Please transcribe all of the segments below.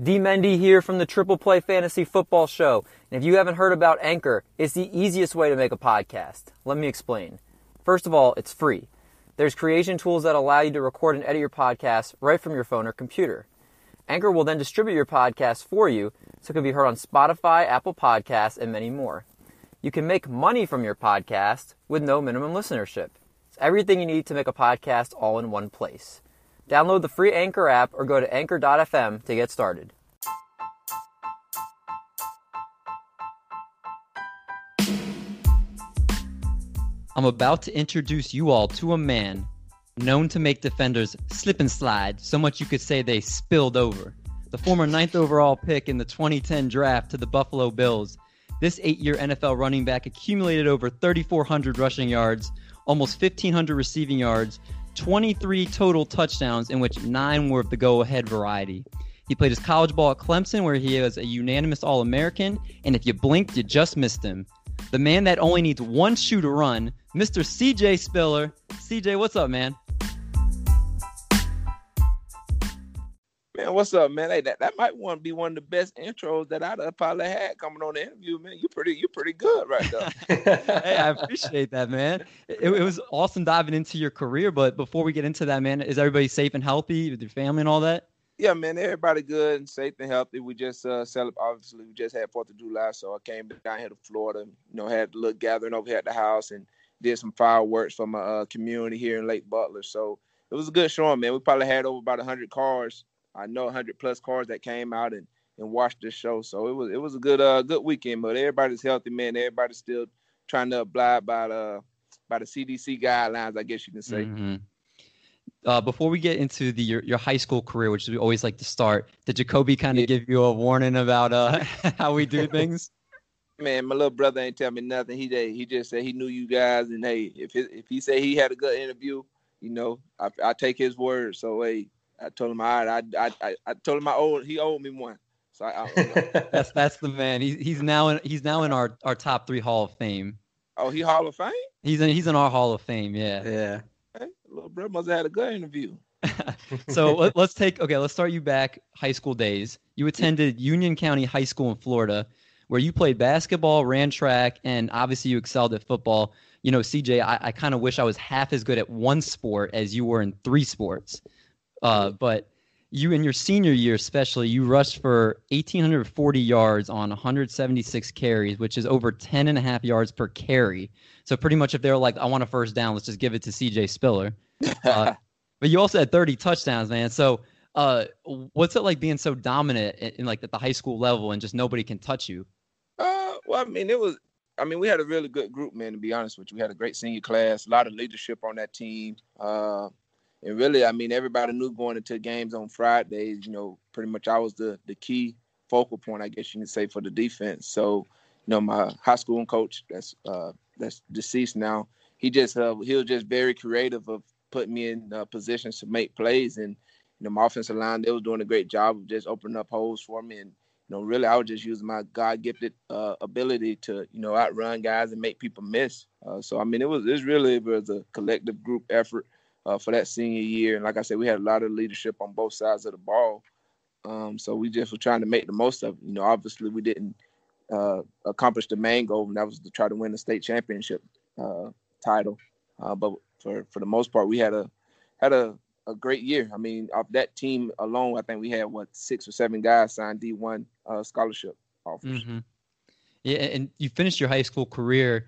D. Mendy here from the Triple Play Fantasy Football Show. And if you haven't heard about Anchor, it's the easiest way to make a podcast. Let me explain. First of all, it's free. There's creation tools that allow you to record and edit your podcast right from your phone or computer. Anchor will then distribute your podcast for you so it can be heard on Spotify, Apple Podcasts, and many more. You can make money from your podcast with no minimum listenership. It's everything you need to make a podcast all in one place. Download the free Anchor app or go to anchor.fm to get started. I'm about to introduce you all to a man known to make defenders slip and slide, so much you could say they spilled over. The former 9th overall pick in the 2010 draft to the Buffalo Bills, this 8-year NFL running back accumulated over 3,400 rushing yards, almost 1,500 receiving yards, 23 total touchdowns, in which 9 were of the go-ahead variety. He played his college ball at Clemson, where he was a unanimous All-American, and if you blinked, you just missed him. The man that only needs one shoe to run, Mr. CJ Spiller. CJ, what's up, man? Man, what's up, man? Hey, that might want to be one of the best intros that I'd have probably had coming on the interview, man. You pretty good right there. Hey, I appreciate that, man. It was awesome diving into your career, but before we get into that, man, is everybody safe and healthy with your family and all that? Yeah, man, everybody good and safe and healthy. We just obviously we just had 4th of July, so I came down here to Florida, you know, had a little gathering over here at the house and did some fireworks for my community here in Lake Butler. So it was a good showing, man. We probably had over about 100 cars. I know 100-plus cars that came out and watched this show. So it was a good weekend, but everybody's healthy, man. Everybody's still trying to abide by the CDC guidelines, I guess you can say. Mm-hmm. Before we get into your high school career, which we always like to start, did Jacoby kind of give you a warning about how we do things? Man, my little brother ain't tell me nothing. He just said he knew you guys, and hey, if he said he had a good interview, you know, I take his word. So hey, I told him he owed me one. So that's the man. He's now in our top 3 Hall of Fame. Oh, he Hall of Fame? He's in our Hall of Fame. Yeah, yeah. Little brother must have had a good interview. So let's start you back high school days. You attended Union County High School in Florida, where you played basketball, ran track, and obviously you excelled at football. You know, CJ, I kind of wish I was half as good at one sport as you were in 3 sports. But you, in your senior year especially, you rushed for 1,840 yards on 176 carries, which is over 10.5 yards per carry. So pretty much if they were like, I want a first down, let's just give it to CJ Spiller. But you also had 30 touchdowns, man. So what's it like being so dominant in like at the high school level and just nobody can touch you? Well, we had a really good group, man, to be honest with you. We had a great senior class, a lot of leadership on that team. And really, everybody knew going into games on Fridays, you know, pretty much I was the key focal point, I guess you can say, for the defense. So, you know, my high school coach that's deceased now, he was just very creative of putting me in positions to make plays. And, you know, my offensive line, they was doing a great job of just opening up holes for me. And, you know, really, I was just using my God-gifted ability to, you know, outrun guys and make people miss. It was really a collective group effort. For that senior year. And like I said, we had a lot of leadership on both sides of the ball. So we just were trying to make the most of it. You know, obviously we didn't accomplish the main goal, and that was to try to win the state championship title. But for the most part, we had a great year. I mean, off that team alone, I think we had, 6 or 7 guys signed D1 scholarship offers. Mm-hmm. Yeah, and you finished your high school career.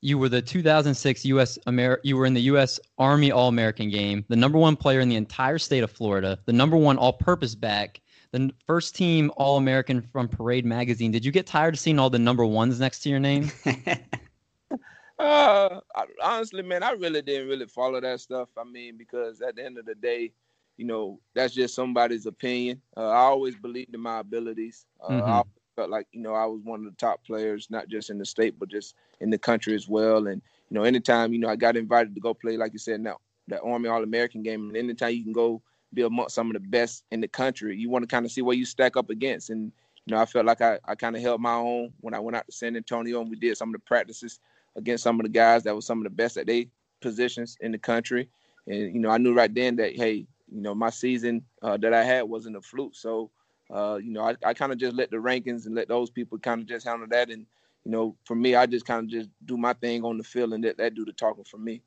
You were the 2006 you were in the US Army All-American game, the number 1 player in the entire state of Florida, the number 1 all-purpose back, the first team All-American from Parade Magazine. Did you get tired of seeing all the number 1s next to your name? Honestly, man, I really didn't really follow that stuff. Because at the end of the day, you know, that's just somebody's opinion. I always believed in my abilities. I felt like, you know, I was one of the top players, not just in the state, but just in the country as well. And, you know, anytime, you know, I got invited to go play, like you said, now that Army All-American game, and anytime you can go be amongst some of the best in the country, you want to kind of see where you stack up against. And, you know, I felt like I kind of held my own when I went out to San Antonio and we did some of the practices against some of the guys that were some of the best at their positions in the country. And, you know, I knew right then that, hey, you know, my season that I had wasn't a fluke. So, I kind of just let the rankings and let those people kind of just handle that. And, for me, I just kind of just do my thing on the field and let that do the talking for me.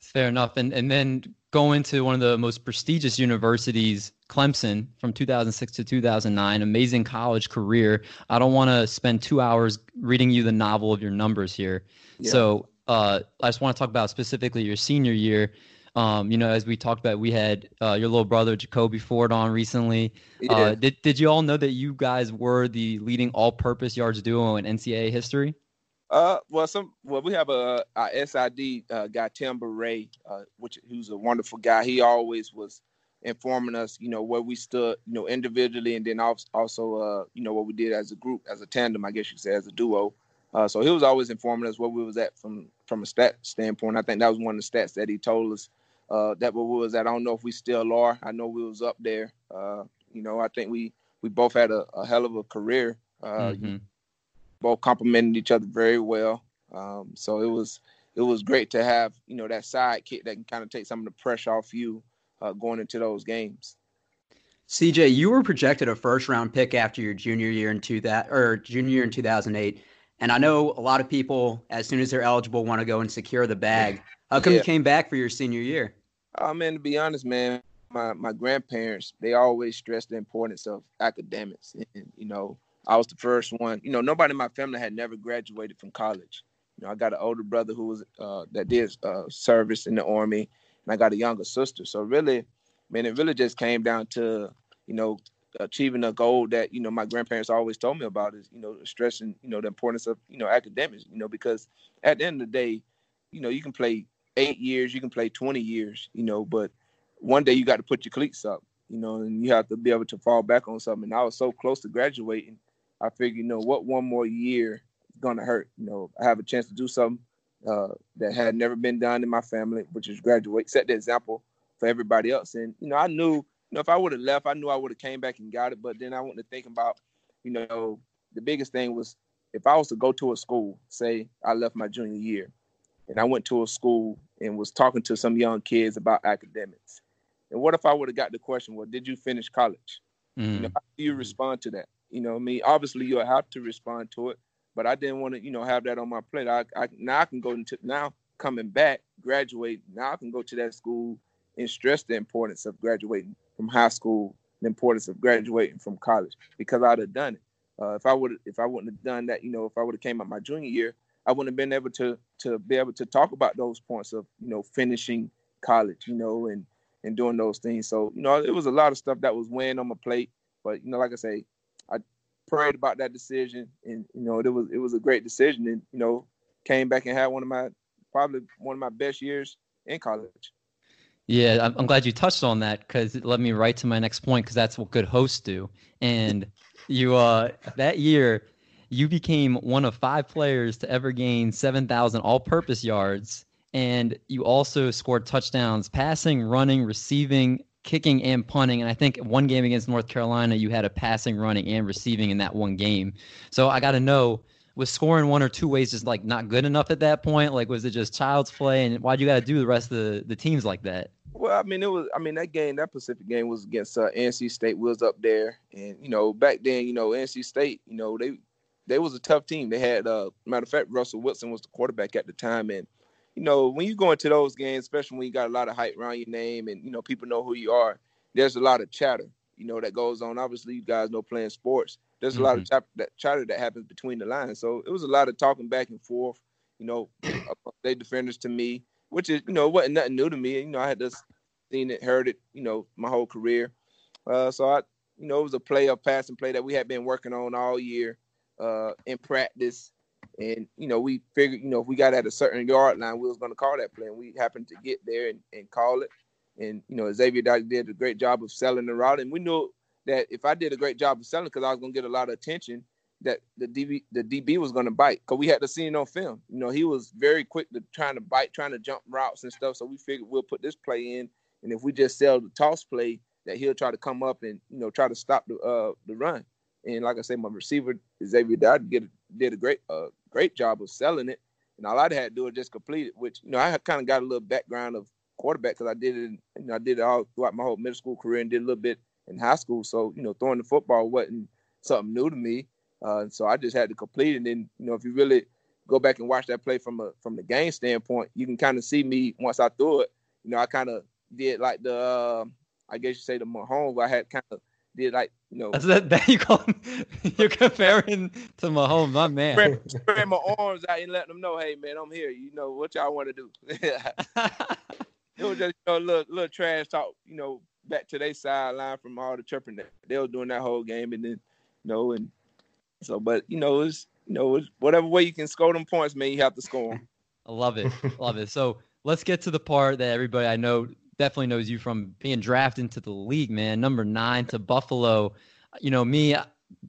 Fair enough. And then going to one of the most prestigious universities, Clemson, from 2006 to 2009, amazing college career. I don't want to spend 2 hours reading you the novel of your numbers here. Yeah. So I just want to talk about specifically your senior year. As we talked about, we had your little brother, Jacoby Ford, on recently. Yeah. Did you all know that you guys were the leading all-purpose yards duo in NCAA history? We have our SID guy, Timber Ray, who's a wonderful guy. He always was informing us, where we stood, individually, and then also, what we did as a group, as a tandem, I guess you could say, as a duo. So he was always informing us where we was at from a stat standpoint. I think that was one of the stats that he told us that where we was at. I don't know if we still are. I know we was up there. I think we both had a hell of a career. Both complimented each other very well. So it was great to have, that sidekick that can kind of take some of the pressure off you going into those games. CJ, you were projected a first round pick after your junior year in 2008. And I know a lot of people, as soon as they're eligible, want to go and secure the bag. How come you came back for your senior year? Oh, man, to be honest, man, my grandparents, they always stressed the importance of academics. And, I was the first one. Nobody in my family had never graduated from college. I got an older brother who was that did service in the Army, and I got a younger sister. So really, man, it really just came down to achieving a goal that my grandparents always told me about is stressing the importance of academics. Because at the end of the day, you can play 8 years, you can play 20 years, but one day you got to put your cleats up. And you have to be able to fall back on something. And I was so close to graduating. I figured, what one more year is going to hurt? I have a chance to do something that had never been done in my family, which is graduate, set the example for everybody else. And, I knew, if I would have left, I knew I would have came back and got it. But then I went to think about, the biggest thing was if I was to go to a school, say I left my junior year and I went to a school and was talking to some young kids about academics. And what if I would have got the question, well, did you finish college? How do you respond to that? Obviously you'll have to respond to it, but I didn't want to, have that on my plate. Coming back, graduate. Now I can go to that school and stress the importance of graduating from high school, the importance of graduating from college, because I'd have done it. If I wouldn't have done that, if I would have came out my junior year, I wouldn't have been able to be able to talk about those points of, finishing college, and doing those things. So, it was a lot of stuff that was weighing on my plate. But, like I say, I prayed about that decision and, it was a great decision and, came back and had one of my best years in college. Yeah, I'm glad you touched on that because it led me right to my next point because that's what good hosts do. And you that year, you became one of 5 players to ever gain 7,000 all-purpose yards. And you also scored touchdowns, passing, running, receiving, kicking, and punting. And I think one game against North Carolina, you had a passing, running, and receiving in that one game. So I got to know, was scoring one or two ways just like not good enough at that point? Like, was it just child's play? And why'd you got to do the rest of the teams like that? Well, that Pacific game was against NC State. We was up there. And, back then, NC State, they was a tough team. They had, matter of fact, Russell Wilson was the quarterback at the time. And, when you go into those games, especially when you got a lot of hype around your name and, people know who you are, there's a lot of chatter, that goes on. Obviously, you guys know playing sports. There's a lot of chatter that happens between the lines. So it was a lot of talking back and forth, they defenders to me, which is, wasn't nothing new to me. I had just seen it, heard it, my whole career. So it was a play, a pass and play that we had been working on all year in practice. And, we figured, if we got at a certain yard line, we was going to call that play. And we happened to get there and call it. And, Xavier Dyke did a great job of selling the route. And we knew that if I did a great job of selling, because I was going to get a lot of attention, that the DB was going to bite. Because we had to see it on film. He was very quick to trying to bite, trying to jump routes and stuff. So we figured we'll put this play in. And if we just sell the toss play, that he'll try to come up and, try to stop the run. And like I said, my receiver, Xavier Dodd, did a great job of selling it. And all I had to do was just complete it, which, I had kind of got a little background of quarterback because I did it all throughout my whole middle school career and did a little bit in high school. So, you know, throwing the football wasn't something new to me. So I just had to complete it. And then, you know, if you really go back and watch that play from the game standpoint, you can kind of see me once I threw it. You know, I kind of did like the, I guess you say the Mahomes. I had kind of did like, you know. That you call him, you're comparing to Mahomes, my man. Spread my arms out and let them know, hey, man, I'm here. You know, what y'all want to do? It was just, you know, a little trash talk, you know, back to their sideline from all the chirping that they were doing that whole game. And then, you know, and so, but, you know, it's, you know, it's whatever way you can score them points, man, you have to score them. I love it. Love it. So let's get to the part that everybody I know definitely knows you from, being drafted into the league, man. Number 9 to Buffalo. You know, me,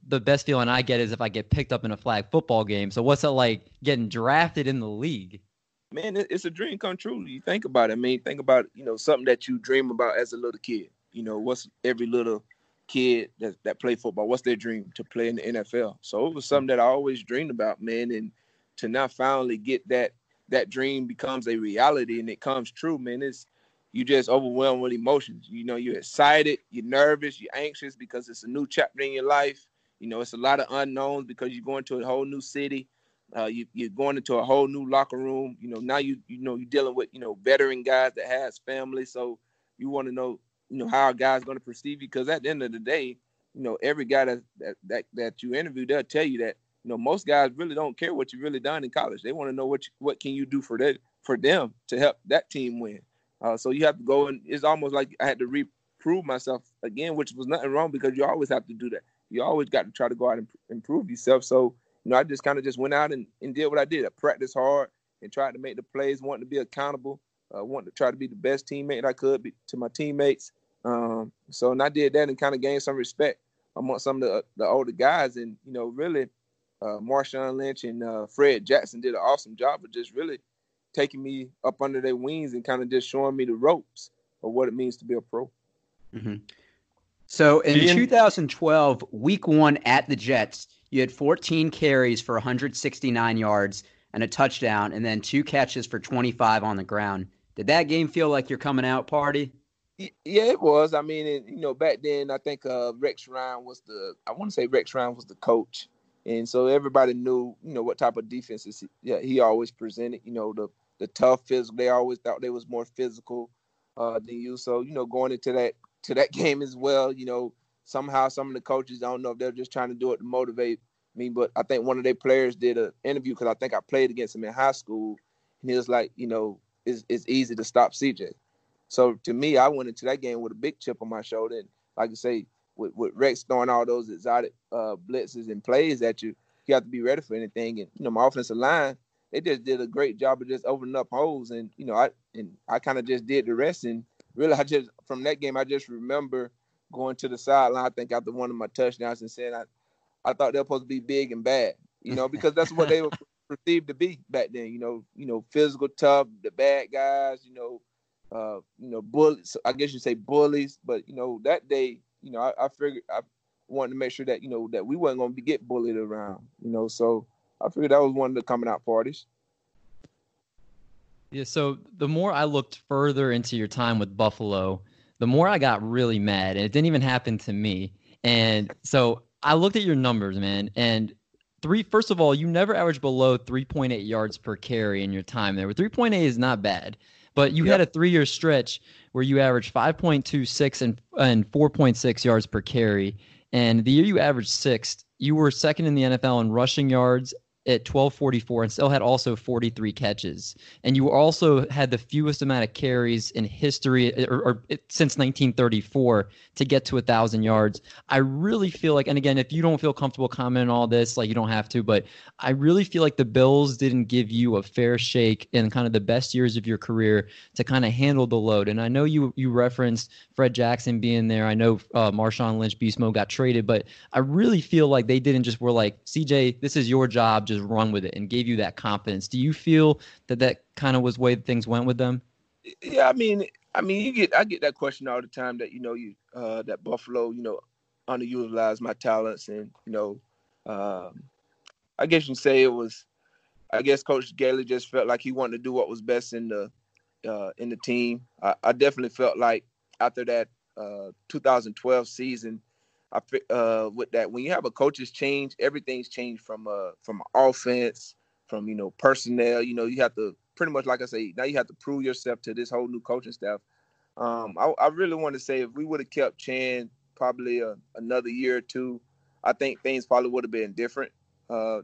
the best feeling I get is if I get picked up in a flag football game. So what's it like getting drafted in the league? Man, it's a dream come true. You think about it. I mean, think about, you know, something that you dream about as a little kid. You know, what's every little kid that play football, what's their dream? To play in the NFL. So it was something that I always dreamed about, man. And to now finally get that dream becomes a reality and it comes true, man. It's, you just overwhelmed with emotions. You know, you're excited, you're nervous, you're anxious because it's a new chapter in your life. You know, it's a lot of unknowns because you're going to a whole new city. You're going into a whole new locker room. You know, now you know you're dealing with, you know, veteran guys that has family, so you want to know, you know, how a guy's going to perceive you, because at the end of the day, you know, every guy that you interview, they'll tell you that, you know, most guys really don't care what you really done in college. They want to know what can you do for them to help that team win. So you have to go, and it's almost like I had to reprove myself again, which was nothing wrong because you always have to do that. You always got to try to go out and improve yourself. So, you know, I just kind of just went out and did what I did. I practiced hard and tried to make the plays, wanting to be accountable, wanting to try to be the best teammate I could be to my teammates. So, and I did that and kind of gained some respect among some of the older guys. And, you know, really, Marshawn Lynch and Fred Jackson did an awesome job of just really taking me up under their wings and kind of just showing me the ropes of what it means to be a pro. Mm-hmm. So in 2012, week 1 at the Jets, you had 14 carries for 169 yards and a touchdown, and then 2 catches for 25 on the ground. Did that game feel like your coming out party? Yeah, it was. I mean, and, you know, back then, I think Rex Ryan was the coach. And so everybody knew, you know, what type of defenses he always presented, you know, the tough physical. They always thought they was more physical than you. So, you know, going into that game as well, you know, somehow some of the coaches, I don't know if they're just trying to do it to motivate me, but I think one of their players did an interview because I think I played against him in high school, and he was like, you know, it's easy to stop CJ. So to me, I went into that game with a big chip on my shoulder, and like I say, with Rex throwing all those exotic blitzes and plays at you, you have to be ready for anything. And, you know, my offensive line, they just did a great job of just opening up holes, and, you know, I kind of just did the rest. And really, from that game, I just remember going to the sideline, I think after one of my touchdowns, and saying I thought they were supposed to be big and bad, you know, because that's what they were perceived to be back then, you know, physical, tough, the bad guys, you know, bullets, I guess you say bullies, but, you know, that day, you know, I figured I wanted to make sure that, you know, that we weren't going to get bullied around, you know, so I figured that was one of the coming out parties. Yeah, so the more I looked further into your time with Buffalo, the more I got really mad, and it didn't even happen to me. And so I looked at your numbers, man, and first of all, you never averaged below 3.8 yards per carry in your time there. 3.8 is not bad, but you had a 3-year stretch where you averaged 5.26 and 4.6 yards per carry. And the year you averaged 6th, you were 2nd in the NFL in rushing yards at 1244 and still had also 43 catches. And you also had the fewest amount of carries in history or since 1934 to get to 1,000 yards. I really feel like, and again, if you don't feel comfortable commenting on all this, like you don't have to, but I really feel like the Bills didn't give you a fair shake in kind of the best years of your career to kind of handle the load. And I know you referenced Fred Jackson being there. I know Marshawn Lynch, Beast Mode got traded, but I really feel like they didn't just were like, CJ, this is your job, just run with it, and gave you that confidence. Do you feel that kind of was the way things went with them? Yeah, I mean, I get that question all the time that, you know, that Buffalo, you know, underutilized my talents, and, you know, I guess you can say I guess Coach Gailey just felt like he wanted to do what was best in the team. I definitely felt like after that 2012 season, with that, when you have a coach's change, everything's changed from offense, from, personnel. You have to pretty much, like I say, now you have to prove yourself to this whole new coaching staff. I really want to say if we would have kept Chan probably another year or two, I think things probably would have been different.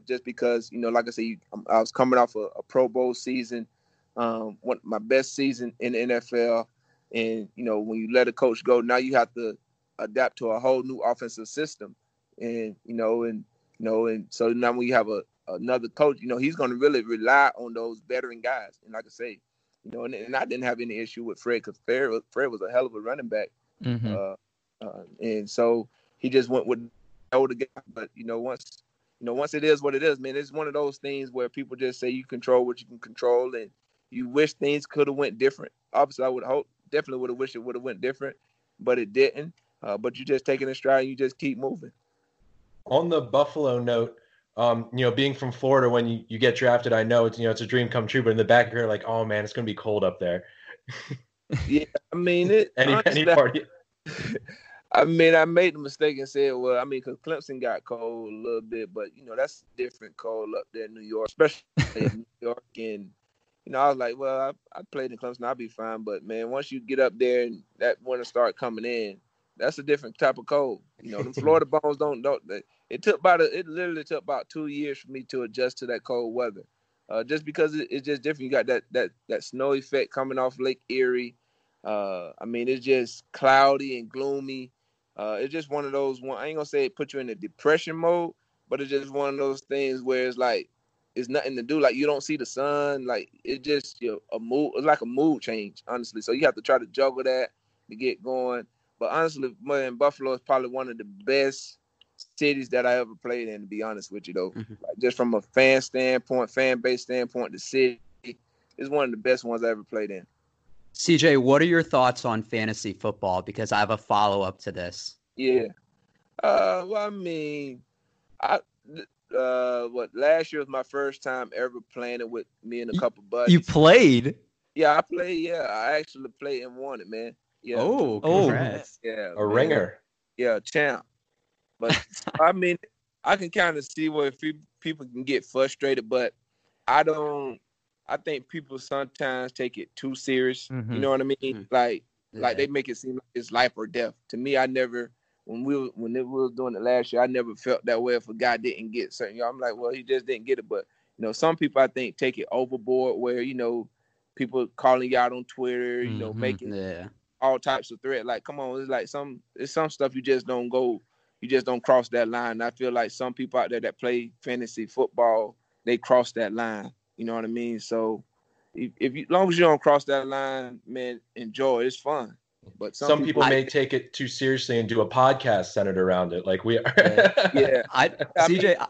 Just because, like I say, I was coming off a Pro Bowl season, one my best season in the NFL. And, when you let a coach go, now you have to adapt to a whole new offensive system. And, and so now when you have another coach, he's going to really rely on those veteran guys. And like I say, and I didn't have any issue with Fred because Fred was a hell of a running back. Mm-hmm. And so he just went with the older guy. But, once it is what it is, man, it's one of those things where people just say you control what you can control, and you wish things could have went different. Obviously, I would hope, definitely would have wished it would have went different, but it didn't. But you just take it in stride and you just keep moving. On the Buffalo note, being from Florida, when you get drafted, I know it's, it's a dream come true, but in the back of your head, like, oh man, it's going to be cold up there. Yeah. I mean, any party. I mean, I made the mistake and said, well, because Clemson got cold a little bit, but, that's different cold up there in New York, especially in New York. And, I was like, well, I played in Clemson, I'll be fine. But, man, once you get up there and that winter start coming in, that's a different type of cold. The Florida bones don't. It literally took about 2 years for me to adjust to that cold weather, just because it's just different. You got that snow effect coming off Lake Erie. It's just cloudy and gloomy. It's just one of those. I ain't gonna say it put you in a depression mode, but it's just one of those things where it's like it's nothing to do. Like you don't see the sun. Like it just a mood. It's like a mood change, honestly. So you have to try to juggle that to get going. But honestly, man, Buffalo is probably one of the best cities that I ever played in, to be honest with you, though. Mm-hmm. Like, just from a fan base standpoint, the city is one of the best ones I ever played in. CJ, what are your thoughts on fantasy football? Because I have a follow-up to this. Yeah. Last year was my first time ever playing it with me and a couple buddies. You played? Yeah, I played, yeah. I actually played and won it, man. Yeah. Oh, congrats. Yeah, a ringer. Yeah, champ. But I can kind of see where people can get frustrated, but I think people sometimes take it too serious. Mm-hmm. You know what I mean? Mm-hmm. Like they make it seem like it's life or death. To me, I never, when we were doing it last year, I never felt that way if a guy didn't get certain. I'm like, well, he just didn't get it. But, some people, I think, take it overboard where, people calling you out on Twitter, mm-hmm. making all types of threat. Like, come on, it's like some stuff you just don't cross that line. I feel like some people out there that play fantasy football, they cross that line. You know what I mean? So if long as you don't cross that line, man, enjoy. It's fun. But some people may take it too seriously and do a podcast centered around it. Like we are. Yeah. CJ,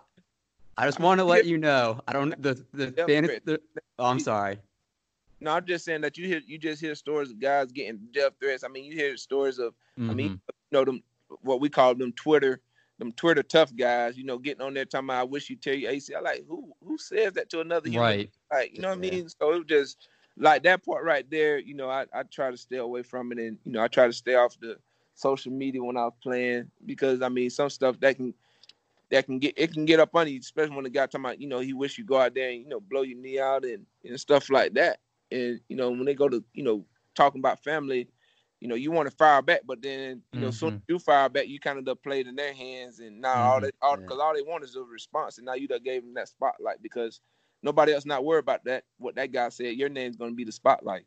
I just want to let you know. I don't the fantasy. I'm sorry. No, I'm just saying that you just hear stories of guys getting death threats. You hear stories of, mm-hmm. Them, what we call them Twitter tough guys, getting on there talking about, I wish you tell your ACL. Like, who says that to another human? Right. Like, what I mean? So it was just like that part right there, I try to stay away from it. And, I try to stay off the social media when I was playing because, some stuff that can get up on you, especially when the guy talking about, he wish you go out there and, blow your knee out and stuff like that. And, when they go to, talking about family, you want to fire back, but then, mm-hmm. soon as you fire back, you kind of done played in their hands. And now mm-hmm. Because all they want is a response. And now you done gave them that spotlight because nobody else not worried about that. What that guy said, your name's going to be the spotlight.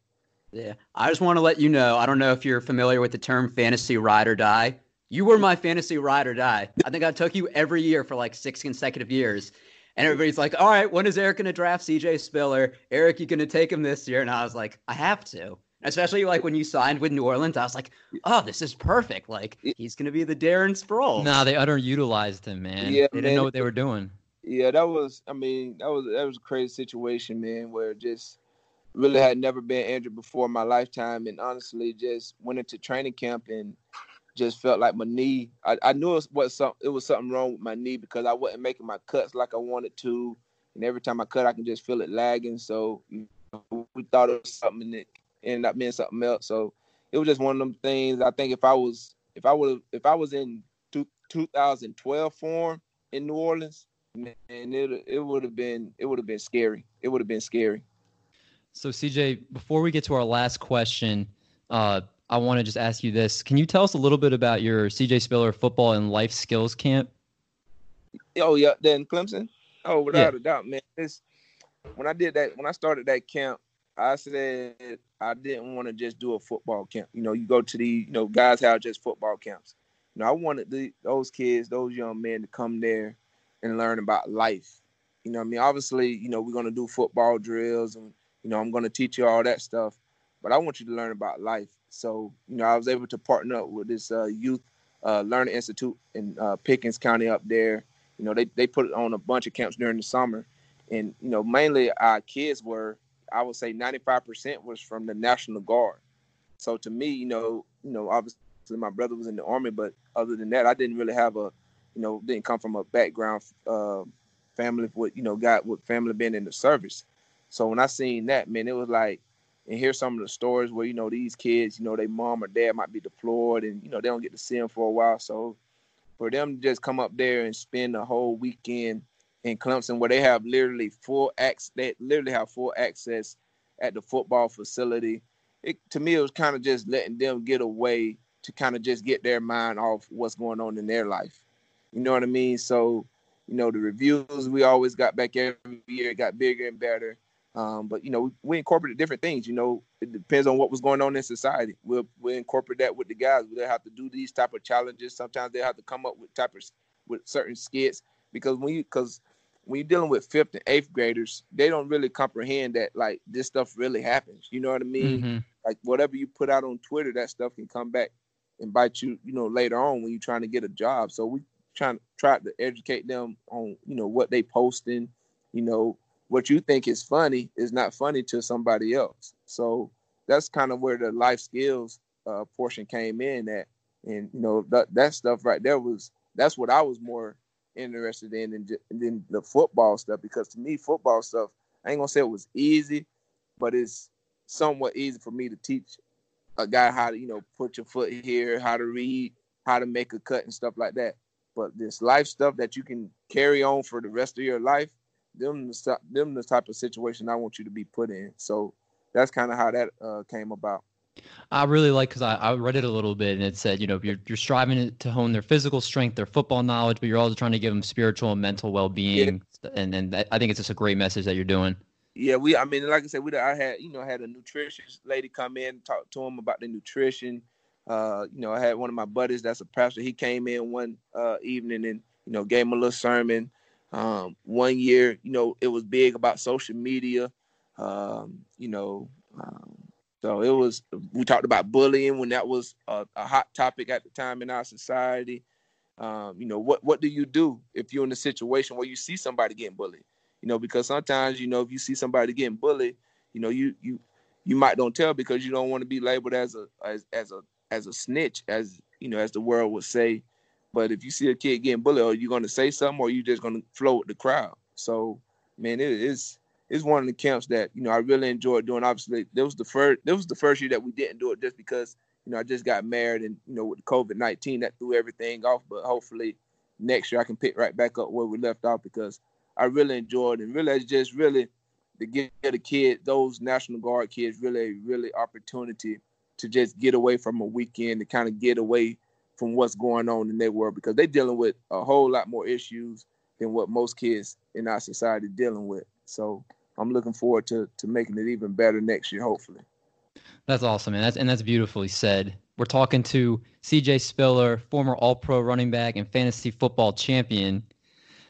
Yeah. I just want to let you know, I don't know if you're familiar with the term fantasy ride or die. You were my fantasy ride or die. I think I took you every year for like 6 consecutive years. And everybody's like, all right, when is Eric going to draft CJ Spiller? Eric, you going to take him this year? And I was like, I have to. Especially like when you signed with New Orleans, I was like, oh, this is perfect. Like, he's going to be the Darren Sproles. Nah, they underutilized him, man. Yeah, they didn't know what they were doing. Yeah, that was a crazy situation, man, where just really had never been injured before in my lifetime. And honestly, just went into training camp and just felt like my knee. I knew it was something wrong with my knee because I wasn't making my cuts like I wanted to, and every time I cut, I can just feel it lagging. So we thought it was something, and it ended up being something else. So it it was just one of them things. I think if I was in 2012 form in New Orleans, man, it would have been scary. It would have been scary. So CJ, before we get to our last question, I want to just ask you this. Can you tell us a little bit about your CJ Spiller football and life skills camp? Oh yeah, then Clemson. Oh, without a doubt, man. When I started that camp, I said I didn't want to just do a football camp. You know, you go to guys have just football camps. You know, I wanted those young men to come there and learn about life. You know what I mean? Obviously, you know, we're going to do football drills and, you know, I'm going to teach you all that stuff, but I want you to learn about life. So, you know, I was able to partner up with this youth learning institute in Pickens County up there. You know, they put on a bunch of camps during the summer. And, you know, mainly our kids were, I would say 95% was from the National Guard. So to me, you know, obviously my brother was in the Army, but other than that, I didn't really have didn't come from a background family with family being in the service. So when I seen that, man, it was like, and here's some of the stories where, you know, these kids, you know, their mom or dad might be deployed and, you know, they don't get to see them for a while. So for them to just come up there and spend the whole weekend in Clemson, where they have full access at the football facility. To me, it was kind of just letting them get away to kind of just get their mind off what's going on in their life. You know what I mean? So, you know, the reviews we always got back every year, it got bigger and better. But, you know, we incorporated different things. You know, it depends on what was going on in society. We'll incorporate that with the guys. They'll have to do these type of challenges. Sometimes they'll have to come up with certain skits because when you're dealing with 5th and 8th graders, they don't really comprehend that, like, this stuff really happens. You know what I mean? Mm-hmm. Like, whatever you put out on Twitter, that stuff can come back and bite you, you know, later on when you're trying to get a job. So we tried to educate them on, you know, what they posting. You know, what you think is funny is not funny to somebody else. So that's kind of where the life skills portion came in at. And, you know, that stuff right there that's what I was more interested in than the football stuff, because to me, football stuff, I ain't gonna say it was easy, but it's somewhat easy for me to teach a guy how to, you know, put your foot here, how to read, how to make a cut and stuff like that. But this life stuff that you can carry on for the rest of your life, them the type of situation I want you to be put in. So that's kind of how that came about. I really like, because I read it a little bit, and it said, you know, you're striving to hone their physical strength, their football knowledge, but you're also trying to give them spiritual and mental well-being. Yeah. And that, I think it's just a great message that you're doing. Yeah, I had a nutritionist lady come in, talk to him about the nutrition. You know, I had one of my buddies that's a pastor. He came in one evening and, you know, gave him a little sermon. One year, you know, it was big about social media. So we talked about bullying when that was a hot topic at the time in our society. You know, what do you do if you're in a situation where you see somebody getting bullied? You know, because sometimes, you know, if you see somebody getting bullied, you know, you might don't tell because you don't want to be labeled as a snitch, as, you know, as the world would say. But if you see a kid getting bullied, are you going to say something, or are you just going to flow with the crowd? So, man, it's one of the camps that, you know, I really enjoyed doing. Obviously, that was the first year that we didn't do it, just because, you know, I just got married and, you know, with COVID-19 that threw everything off. But hopefully next year I can pick right back up where we left off, because I really enjoyed it. And really, it's just really to give the kids, those National Guard kids, really, really opportunity to just get away from a weekend, to kind of get away from what's going on in their world, because they're dealing with a whole lot more issues than what most kids in our society are dealing with. So I'm looking forward to making it even better next year, hopefully. That's awesome, man. That's beautifully said. We're talking to CJ Spiller, former All-Pro running back and fantasy football champion.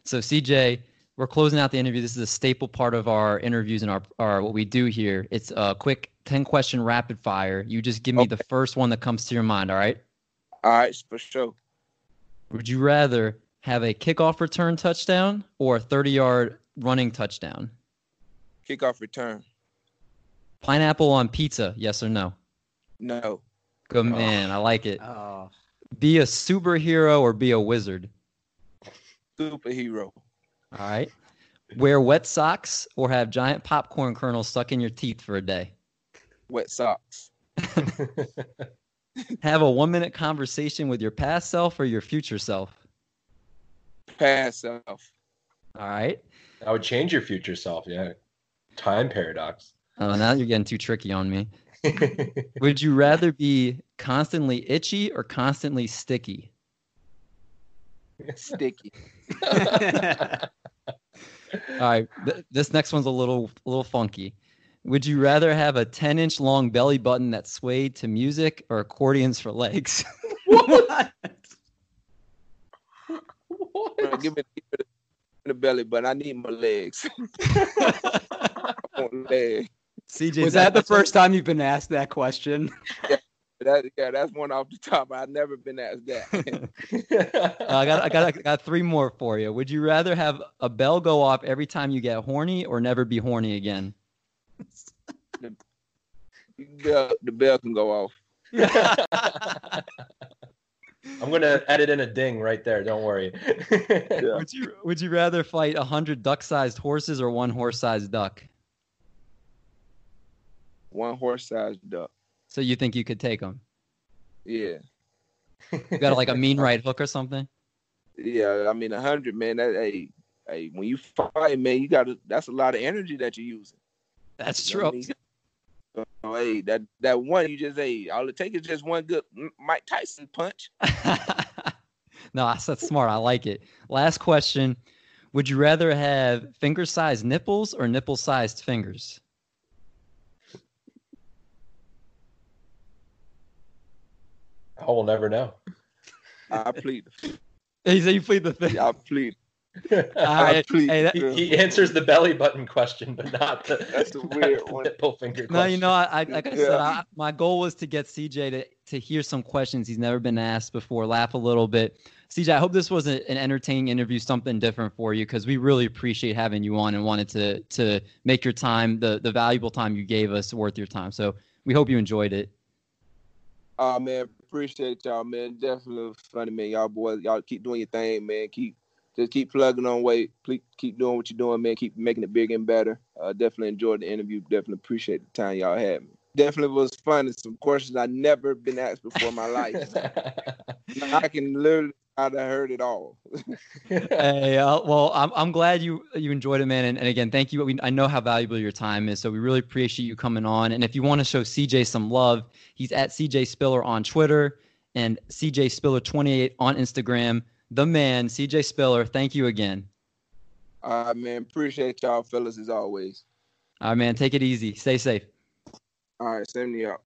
So, CJ, we're closing out the interview. This is a staple part of our interviews and our what we do here. It's a quick 10-question rapid fire. You just give me the first one that comes to your mind, all right? All right, for sure. Would you rather have a kickoff return touchdown or a 30-yard running touchdown? Kickoff return. Pineapple on pizza, yes or no? No. Good man, I like it. Oh. Be a superhero or be a wizard? Superhero. All right. Wear wet socks or have giant popcorn kernels stuck in your teeth for a day? Wet socks. Have a 1-minute conversation with your past self or your future self? Past self. All right. I would change your future self. Yeah. Time paradox. Oh, now you're getting too tricky on me. Would you rather be constantly itchy or constantly sticky? Sticky. All right. This next one's a little funky. Would you rather have a 10-inch long belly button that swayed to music or accordions for legs? What? What? Give me the belly button. I need my legs. I want legs. CJ, was that the first time you've been asked that question? Yeah, that's one off the top. I've never been asked that. I got three more for you. Would you rather have a bell go off every time you get horny or never be horny again? The bell can go off. I'm gonna edit in a ding right there. Don't worry. Yeah. Would you rather fight 100 duck-sized horses or one horse-sized duck? One horse-sized duck. So you think you could take them? Yeah. You got like a mean right hook or something? Yeah, I mean 100, man. Hey, when you fight, man, you got that's a lot of energy that you're using. That's true. You know I mean? So, hey, that one you just all it takes is just one good Mike Tyson punch. No, that's smart. I like it. Last question: would you rather have finger-sized nipples or nipple-sized fingers? I will never know. I plead. He said, "You plead the fifth." I plead. He answers the belly button question, but not the nipple finger question. No, you know, I said, my goal was to get CJ to hear some questions he's never been asked before, laugh a little bit. CJ, I hope this was an entertaining interview, something different for you, because we really appreciate having you on and wanted to make your time, the valuable time you gave us, worth your time. So we hope you enjoyed it. Oh, man, appreciate y'all, man. Definitely funny, man. Y'all boys, y'all keep doing your thing, man. Just keep plugging on weight. Please keep doing what you're doing, man. Keep making it big and better. Definitely enjoyed the interview. Definitely appreciate the time y'all had me. Definitely was fun. It's some questions I've never been asked before in my life. I can literally I'd have heard it all. Hey, well, I'm glad you enjoyed it, man. And again, thank you. I know how valuable your time is, so we really appreciate you coming on. And if you want to show CJ some love, he's at CJ Spiller on Twitter and CJ Spiller 28 on Instagram. The man, CJ Spiller, thank you again. All right, man. Appreciate y'all, fellas, as always. All right, man. Take it easy. Stay safe. All right. Same to y'all.